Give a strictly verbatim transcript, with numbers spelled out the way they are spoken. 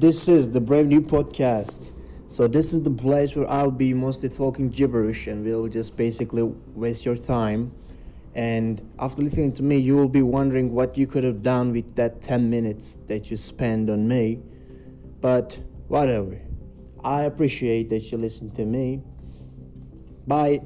This is the Brave New Podcast. So this is the place where I'll be mostly talking gibberish and we'll just basically waste your time. And after listening to me, you will be wondering what you could have done with that ten minutes that you spent on me. But whatever. I appreciate that you listen to me. Bye.